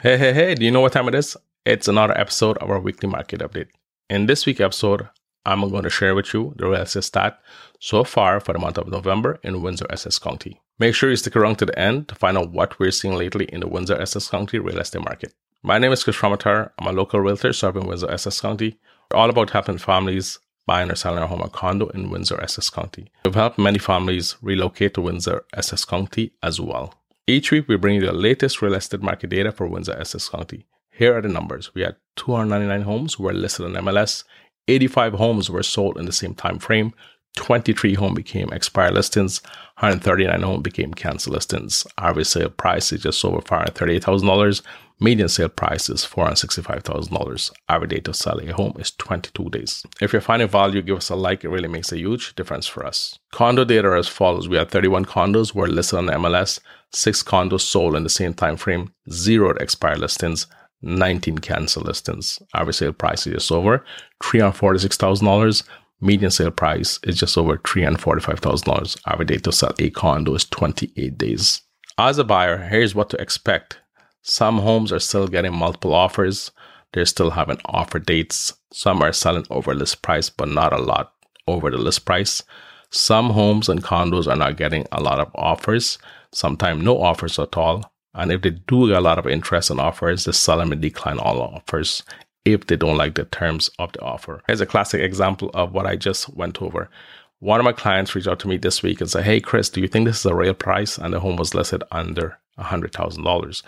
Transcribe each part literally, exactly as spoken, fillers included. Hey, hey, hey, do you know what time it is? It's another episode of our weekly market update. In this week's episode, I'm going to share with you the real estate stat so far for the month of November in Windsor, Essex County. Make sure you stick around to the end to find out what we're seeing lately in the Windsor, Essex County real estate market. My name is Kris Ramotar. I'm a local realtor serving Windsor, Essex County. We're all about helping families buying or selling a home or condo in Windsor, Essex County. We've helped many families relocate to Windsor, Essex County as well. Each week, we bring you the latest real estate market data for Windsor, Essex County. Here are the numbers. We had two hundred ninety-nine homes were listed on M L S. eighty-five homes were sold in the same time frame. twenty-three homes became expired listings. one hundred thirty-nine homes became canceled listings. Average sale price is just over five hundred thirty-eight thousand dollars. Median sale price is four hundred sixty-five thousand dollars. Average date of selling a home is twenty-two days. If you're finding value, give us a like. It really makes a huge difference for us. Condo data as follows. We have thirty-one condos were listed on the M L S, six condos sold in the same time frame, zero expired listings, nineteen canceled listings. Average sale price is just over three hundred forty-six thousand dollars. Median sale price is just over three hundred forty-five thousand dollars. Average date to sell a condo is twenty-eight days. As a buyer, here's what to expect. Some homes are still getting multiple offers. They're still having offer dates. Some are selling over list price, but not a lot over the list price. Some homes and condos are not getting a lot of offers, sometimes no offers at all. And if they do get a lot of interest in offers, the seller may decline all offers if they don't like the terms of the offer. Here's a classic example of what I just went over. One of my clients reached out to me this week and said, "Hey, Kris, do you think this is a real price?" And the home was listed under one hundred thousand dollars.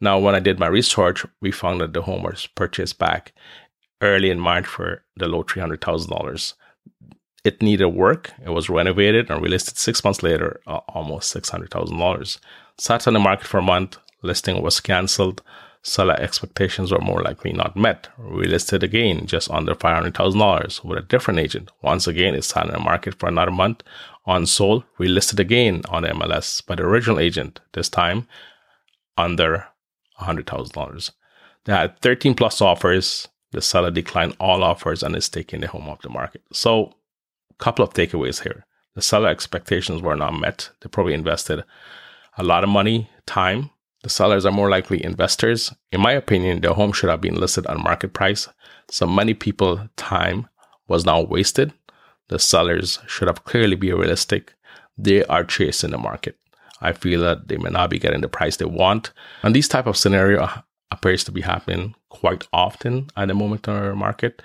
Now, when I did my research, we found that the home was purchased back early in March for the low three hundred thousand dollars. It needed work. It was renovated and relisted six months later, uh, almost six hundred thousand dollars. Sat on the market for a month. Listing was canceled. Seller expectations were more likely not met. Relisted again, just under five hundred thousand dollars with a different agent. Once again, it sat on the market for another month. Unsold, relisted again on the M L S by the original agent, this time under one hundred thousand dollars. They had thirteen plus offers. The seller declined all offers and is taking the home off the market. So, a couple of takeaways here. The seller expectations were not met. They probably invested a lot of money, time. The sellers are more likely investors. In my opinion, their home should have been listed on market price. So many people's time was now wasted. The sellers should have clearly been realistic. They are chasing the market. I feel that they may not be getting the price they want. And these type of scenario appears to be happening quite often at the moment in our market.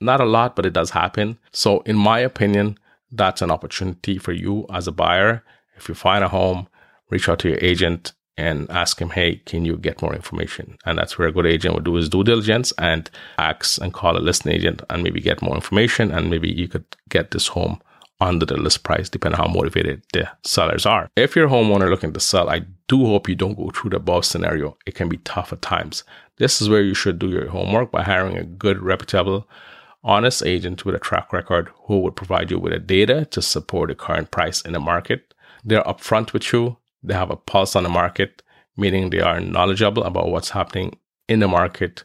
Not a lot, but it does happen. So in my opinion, that's an opportunity for you as a buyer. If you find a home, reach out to your agent and ask him, "Hey, can you get more information?" And that's where a good agent would do his due diligence and ask and call a listing agent and maybe get more information. And maybe you could get this home under the list price, depending on how motivated the sellers are. If you're a homeowner looking to sell, I do hope you don't go through the above scenario. It can be tough at times. This is where you should do your homework by hiring a good, reputable, honest agent with a track record who would provide you with the data to support the current price in the market. They're upfront with you. They have a pulse on the market, meaning they are knowledgeable about what's happening in the market.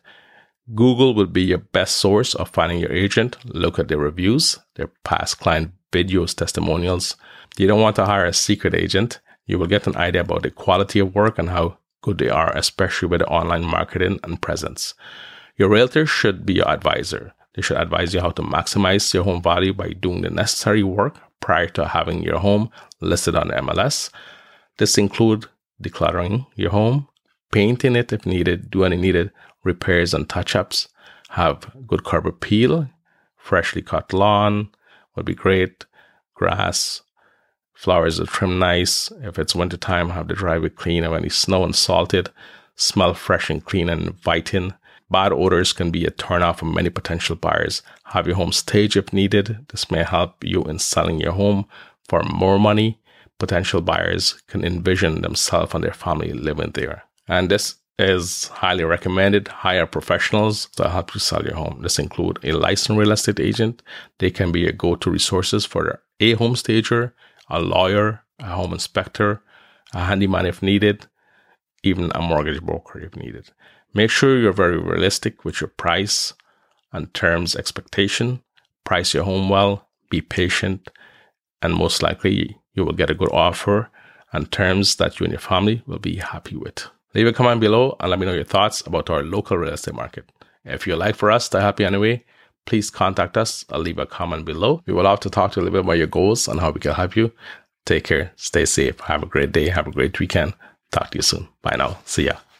Google will be your best source of finding your agent. Look at their reviews, their past client videos, testimonials. You don't want to hire a secret agent. You will get an idea about the quality of work and how good they are, especially with the online marketing and presence. Your realtor should be your advisor. They should advise you how to maximize your home value by doing the necessary work prior to having your home listed on the M L S. This includes decluttering your home, painting it if needed, do any needed repairs and touch-ups, have good curb appeal, freshly cut lawn would be great, grass, flowers are trimmed nice. If it's wintertime, have the driveway clean of any snow and salted, smell fresh and clean and inviting. Bad odors can be a turnoff for many potential buyers. Have your home staged if needed. This may help you in selling your home for more money. Potential buyers can envision themselves and their family living there. And this is highly recommended. Hire professionals to help you sell your home. This includes a licensed real estate agent. They can be a go-to resources for a home stager, a lawyer, a home inspector, a handyman if needed, even a mortgage broker if needed. Make sure you're very realistic with your price and terms expectation. Price your home well, be patient, and most likely you will get a good offer and terms that you and your family will be happy with. Leave a comment below and let me know your thoughts about our local real estate market. If you'd like for us to help you anyway, please contact us or leave a comment below. We would love to talk to you a little bit about your goals and how we can help you. Take care. Stay safe. Have a great day. Have a great weekend. Talk to you soon. Bye now. See ya.